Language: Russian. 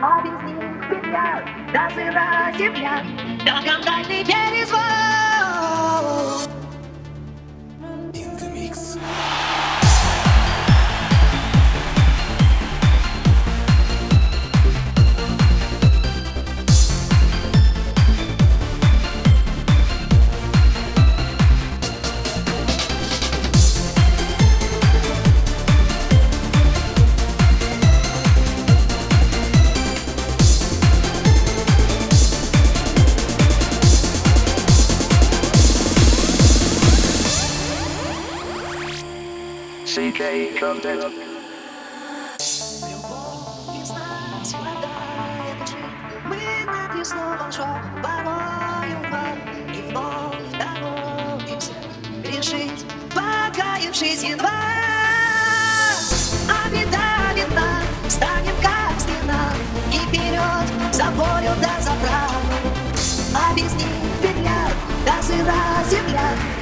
А без них петля, да сыра земля, да скандальный перезвон. In the mix. CK Content. Любовь из нас хватает, мы над ясновым шоу порою вам и вновь торопимся решить, покаявшись едва. А беда видна, станем как стена и вперед за волю до заправ. А без них петля, да сыра земля.